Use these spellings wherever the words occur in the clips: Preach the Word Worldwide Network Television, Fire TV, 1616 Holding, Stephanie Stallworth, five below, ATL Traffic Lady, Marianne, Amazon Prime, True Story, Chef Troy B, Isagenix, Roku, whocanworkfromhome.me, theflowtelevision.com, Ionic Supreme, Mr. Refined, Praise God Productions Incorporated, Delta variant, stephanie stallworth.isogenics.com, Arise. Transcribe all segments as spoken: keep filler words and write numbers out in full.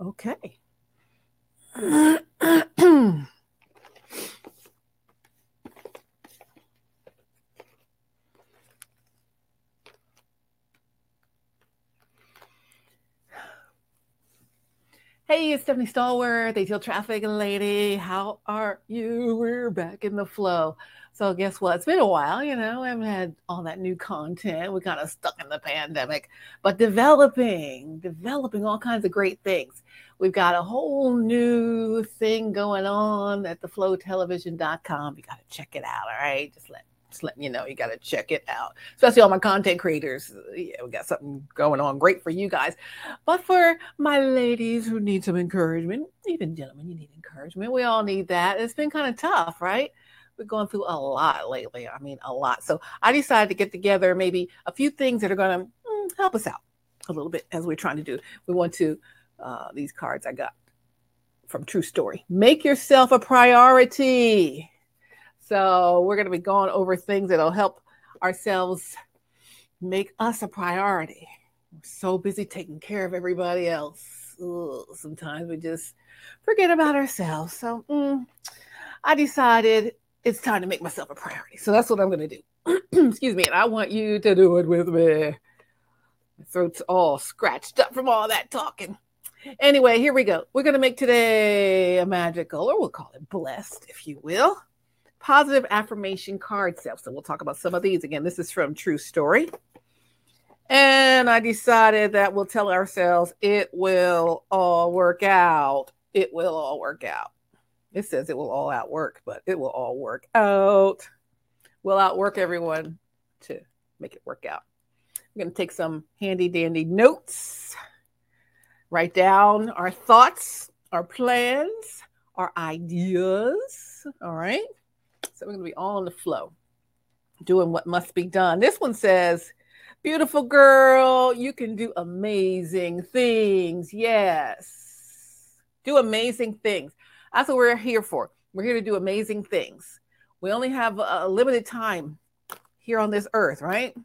Okay. Hey, it's Stephanie Stallworth, A T L Traffic Lady. How are you? We're back in the flow. So guess what? It's been a while, you know. We haven't had all that new content. We're kind of stuck in the pandemic, but developing, developing all kinds of great things. We've got a whole new thing going on at the flow television dot com. You got to check it out, all right? Just let Just letting you know, you got to check it out, especially all my content creators. Yeah, we got something going on great for you guys. But for my ladies who need some encouragement, even gentlemen, you need encouragement. We all need that. It's been kind of tough, right? We're going through a lot lately. I mean, a lot. So I decided to get together maybe a few things that are going to help us out a little bit as we're trying to do. We want to, uh, these cards I got from True Story. Make yourself a priority. So we're going to be going over things that will help ourselves make us a priority. We're so busy taking care of everybody else. Ugh, sometimes we just forget about ourselves. So mm, I decided it's time to make myself a priority. So that's what I'm going to do. Excuse me. And I want you to do it with me. My throat's all scratched up from all that talking. Anyway, here we go. We're going to make today a magical, or we'll call it blessed, if you will, positive affirmation card set. So we'll talk about some of these. Again, this is from True Story. And I decided that we'll tell ourselves it will all work out. It will all work out. It says it will all outwork, but it will all work out. We'll outwork everyone to make it work out. I'm going to take some handy dandy notes. Write down our thoughts, our plans, our ideas. All right. So we're going to be all on the flow, doing what must be done. This one says, beautiful girl, you can do amazing things. Yes. Do amazing things. That's what we're here for. We're here to do amazing things. We only have a limited time here on this earth, right?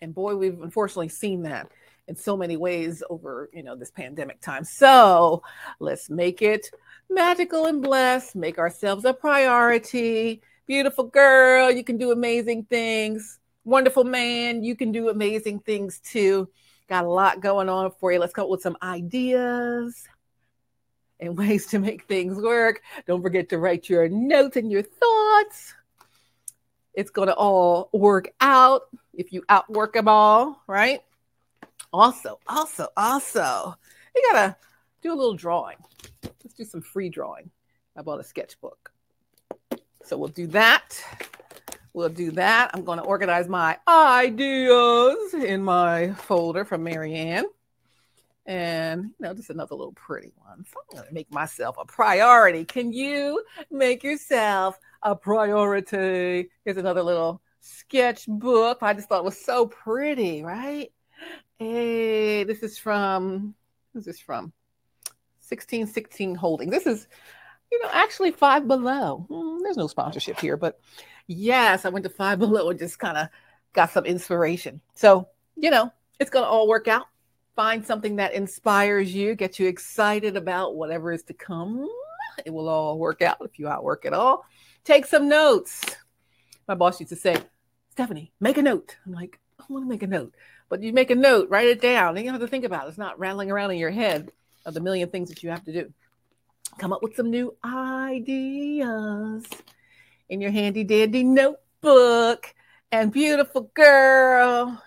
And boy, we've unfortunately seen that in so many ways over, you know, this pandemic time. So let's make it magical and blessed. Make ourselves a priority. Beautiful girl, you can do amazing things. Wonderful man, you can do amazing things too. Got a lot going on for you. Let's come up with some ideas and ways to make things work. Don't forget to write your notes and your thoughts. It's going to all work out if you outwork them all, right? Also, also, also, you got to do a little drawing. Let's do some free drawing. I bought a sketchbook. So we'll do that. We'll do that. I'm going to organize my ideas in my folder from Marianne. And, you know, just another little pretty one. So I'm going to make myself a priority. Can you make yourself a priority? Here's another little sketchbook. I just thought it was so pretty, right? Hey, this is from, who's this from? sixteen sixteen Holding. This is, you know, actually Five Below. Mm, there's no sponsorship here, but yes, I went to Five Below and just kind of got some inspiration. So, you know, it's going to all work out. Find something that inspires you, get you excited about whatever is to come. It will all work out if you outwork it all. Take some notes. My boss used to say, Stephanie, make a note. I'm like, I want to make a note. But you make a note, write it down. You don't have to think about it. It's not rattling around in your head of the million things that you have to do. Come up with some new ideas in your handy dandy notebook. And beautiful girl,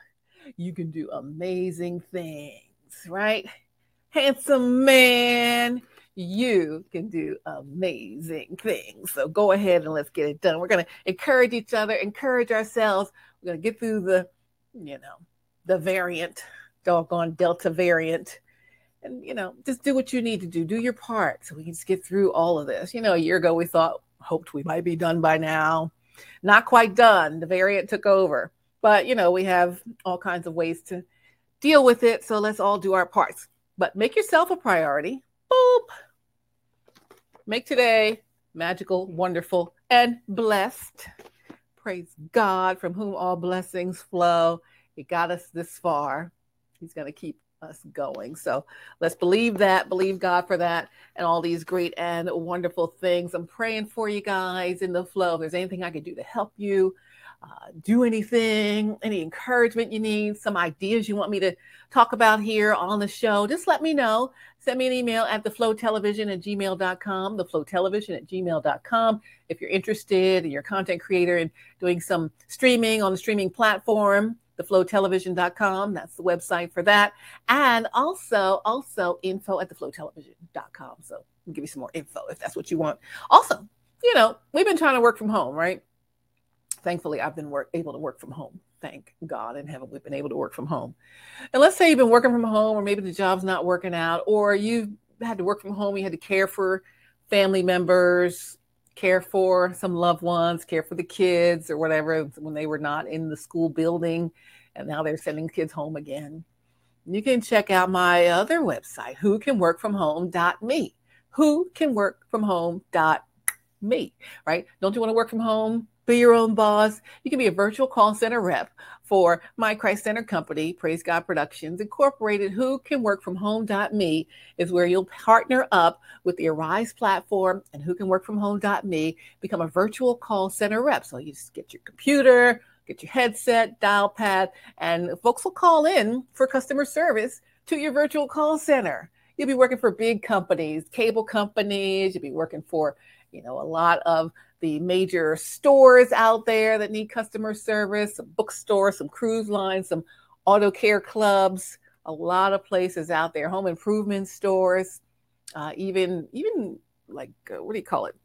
you can do amazing things, right? Handsome man, you can do amazing things. So go ahead and let's get it done. We're going to encourage each other, encourage ourselves. We're going to get through the, you know, the variant, doggone Delta variant. And, you know, just do what you need to do. Do your part so we can just get through all of this. You know, a year ago, we thought, hoped we might be done by now. Not quite done. The variant took over. But, you know, we have all kinds of ways to deal with it. So let's all do our parts. But make yourself a priority. Boop. Make today magical, wonderful, and blessed. Praise God, from whom all blessings flow. He got us this far. He's going to keep us going. So let's believe that, believe God for that, and all these great and wonderful things. I'm praying for you guys in the flow. If there's anything I could do to help you, uh, do anything, any encouragement you need, some ideas you want me to talk about here on the show, just let me know. Send me an email at the flow television at gmail dot com, the flow television at gmail dot com. If you're interested and you're a content creator and doing some streaming on the streaming platform, the flow television dot com. That's the website for that. And also, also info at the flow television dot com. So we'll give you some more info if that's what you want. Also, you know, we've been trying to work from home, right? Thankfully, I've been work, able to work from home. Thank God in heaven, we've been able to work from home. And let's say you've been working from home, or maybe the job's not working out, or you've had to work from home. You had to care for family members, care for some loved ones, care for the kids or whatever when they were not in the school building, and now they're sending kids home again. You can check out my other website, who can work from home dot me. who can work from home dot me, right? Don't you want to work from home? Be your own boss. You can be a virtual call center rep for my Christ Center company, Praise God Productions Incorporated. who can work from home dot me is where you'll partner up with the Arise platform and who can work from home dot me, become a virtual call center rep. So you just get your computer, get your headset, dial pad, and folks will call in for customer service to your virtual call center. You'll be working for big companies, cable companies. You'll be working for, you know, a lot of the major stores out there that need customer service, some bookstores, some cruise lines, some auto care clubs, a lot of places out there, home improvement stores, uh, even even like, uh, what do you call it?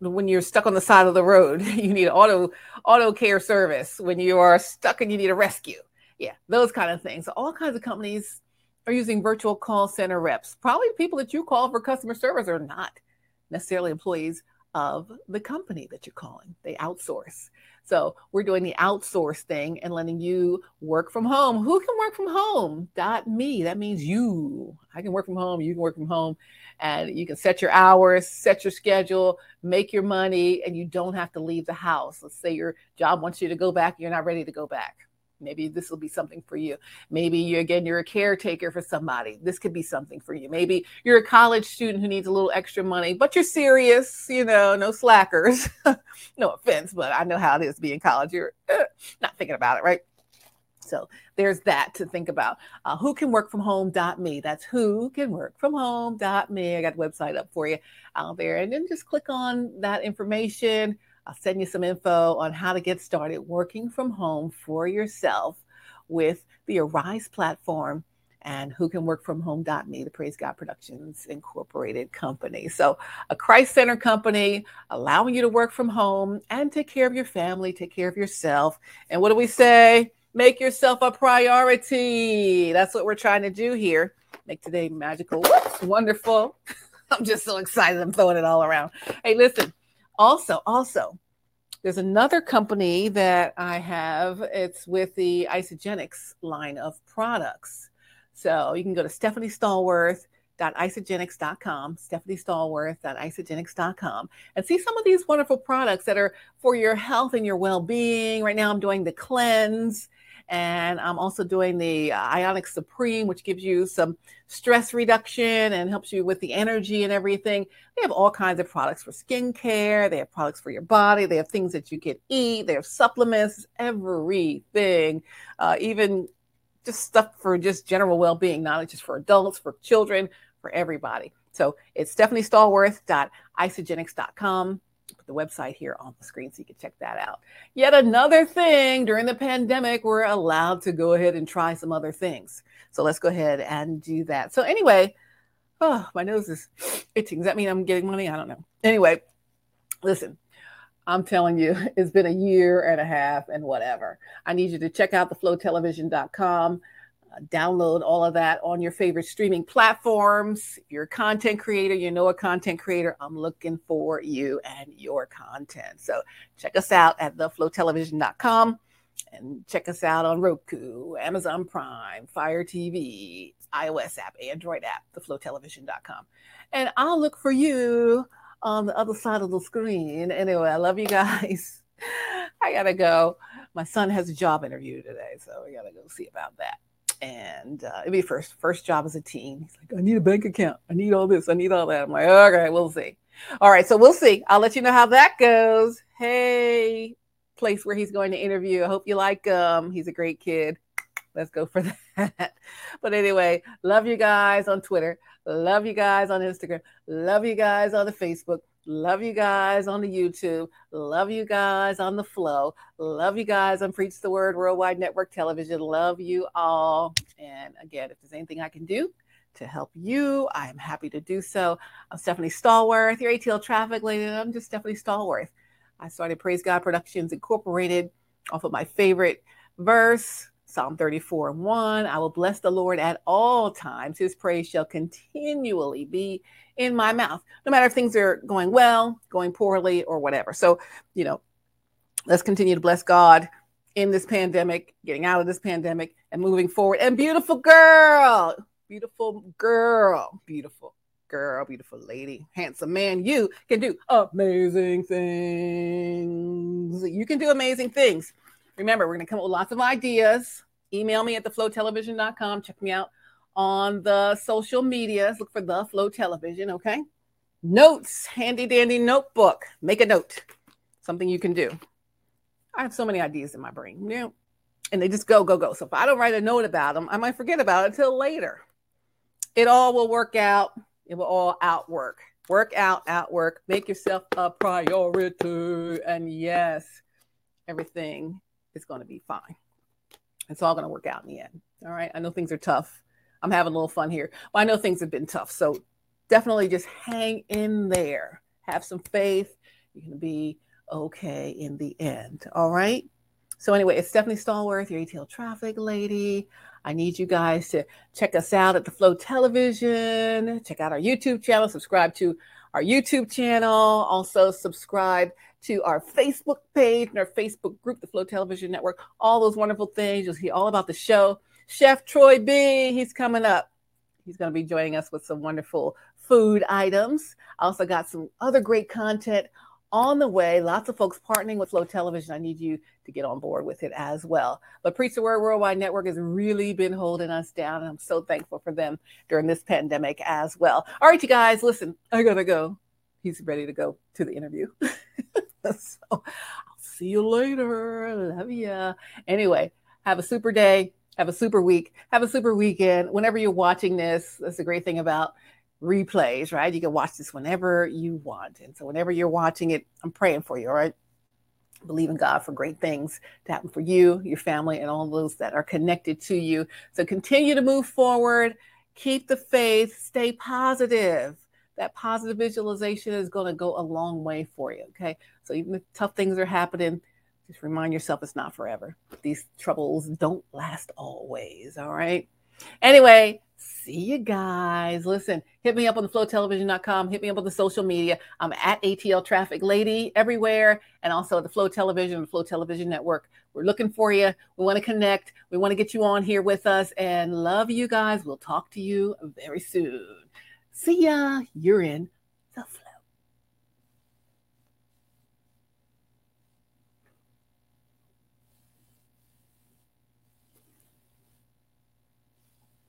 When you're stuck on the side of the road, you need auto auto care service. When you are stuck and you need a rescue. Yeah, those kind of things. So all kinds of companies are using virtual call center reps. Probably people that you call for customer service are not necessarily employees of the company that you're calling. They outsource. So we're doing the outsource thing and letting you work from home. Who can work from home? Dot me. That means you. I can work from home. You can work from home. And you can set your hours, set your schedule, make your money, and you don't have to leave the house. Let's say your job wants you to go back. You're not ready to go back. Maybe this will be something for you. Maybe you, again, you're a caretaker for somebody. This could be something for you. Maybe you're a college student who needs a little extra money, but you're serious, you know, no slackers. No offense, but I know how it is to be in college. You're uh, not thinking about it, right? So there's that to think about. Uh, who can work from home dot me. That's who can work from home dot me. I got the website up for you out there. And then just click on that information. I'll send you some info on how to get started working from home for yourself with the Arise platform and who can work from home dot me, the Praise God Productions Incorporated company. So a Christ Center company allowing you to work from home and take care of your family, take care of yourself. And what do we say? Make yourself a priority. That's what we're trying to do here. Make today magical. Whoops, wonderful. I'm just so excited. I'm throwing it all around. Hey, listen. Also, also, there's another company that I have. It's with the Isagenix line of products. So you can go to stephanie stallworth dot isogenics dot com, stephanie stallworth dot isogenics dot com, and see some of these wonderful products that are for your health and your well-being. Right now I'm doing the cleanse, and I'm also doing the Ionic Supreme, which gives you some stress reduction and helps you with the energy and everything. They have all kinds of products for skincare. They have products for your body. They have things that you can eat. They have supplements, everything, uh, even just stuff for just general well-being, not just for adults, for children, for everybody. So it's stephanie stallworth dot isogenics dot com. Put the website here on the screen so you can check that out. Yet another thing, during the pandemic, we're allowed to go ahead and try some other things. So let's go ahead and do that. So anyway, oh, my nose is itching. Does that mean I'm getting money? I don't know. Anyway, listen, I'm telling you, it's been a year and a half and whatever. I need you to check out the flow television dot com. Uh, download all of that on your favorite streaming platforms. If you're a content creator, you know a content creator, I'm looking for you and your content. So check us out at the flow television dot com and check us out on Roku, Amazon Prime, Fire T V, iOS app, Android app, the flow television dot com. And I'll look for you on the other side of the screen. Anyway, I love you guys. I gotta go. My son has a job interview today, so we gotta go see about that. And uh, it'd be first first job as a teen. He's like, I need a bank account. I need all this. I need all that. I'm like, okay, we'll see. All right, so we'll see. I'll let you know how that goes. Hey, place where he's going to interview. I hope you like him. He's a great kid. Let's go for that. But anyway, love you guys on Twitter. Love you guys on Instagram. Love you guys on the Facebook. Love you guys on the YouTube. Love you guys on the Flow. Love you guys on Preach the Word Worldwide Network Television. Love you all. And again, if there's anything I can do to help you, I am happy to do so. I'm Stephanie Stallworth, your A T L Traffic Lady. And I'm just Stephanie Stallworth. I started Praise God Productions Incorporated off of my favorite verse, Psalm thirty-four and one. I will bless the Lord at all times. His praise shall continually be in my mouth, no matter if things are going well, going poorly, or whatever. So, you know, let's continue to bless God in this pandemic, getting out of this pandemic, and moving forward. And beautiful girl, beautiful girl, beautiful girl, beautiful lady, handsome man, you can do amazing things. You can do amazing things. Remember, we're going to come up with lots of ideas. Email me at the flow television dot com. Check me out on the social medias. Look for The Flow Television, okay? Notes, handy dandy notebook. Make a note, something you can do. I have so many ideas in my brain, you know, and they just go, go, go. So if I don't write a note about them, I might forget about it until later. It all will work out. It will all outwork. Work out, outwork. Make yourself a priority. And yes, everything is going to be fine. It's all going to work out in the end. All right. I know things are tough. I'm having a little fun here, but I know things have been tough. So definitely just hang in there. Have some faith. You're going to be okay in the end. All right. So anyway, it's Stephanie Stallworth, your A T L Traffic Lady. I need you guys to check us out at The Flow Television. Check out our YouTube channel. Subscribe to our YouTube channel. Also subscribe to our Facebook page and our Facebook group, The Flow Television Network. All those wonderful things. You'll see all about the show. Chef Troy B, he's coming up. He's going to be joining us with some wonderful food items. I also got some other great content on the way. Lots of folks partnering with Flow Television. I need you to get on board with it as well. But Preach the Word Worldwide Network has really been holding us down, and I'm so thankful for them during this pandemic as well. All right, you guys, listen, I got to go. He's ready to go to the interview. So I'll see you later. Love ya. Anyway, have a super day. Have a super week. Have a super weekend. Whenever you're watching this, that's the great thing about replays, right? You can watch this whenever you want. And so whenever you're watching it, I'm praying for you, all right? Believe in God for great things to happen for you, your family, and all those that are connected to you. So continue to move forward. Keep the faith. Stay positive. That positive visualization is going to go a long way for you, okay? So even if tough things are happening, just remind yourself it's not forever. These troubles don't last always, all right? Anyway, see you guys. Listen, hit me up on the flow television dot com. Hit me up on the social media. I'm at A T L Traffic Lady everywhere, and also at the Flow Television, the Flow Television Network. We're looking for you. We want to connect. We want to get you on here with us, and love you guys. We'll talk to you very soon. See ya. You're in the Flow.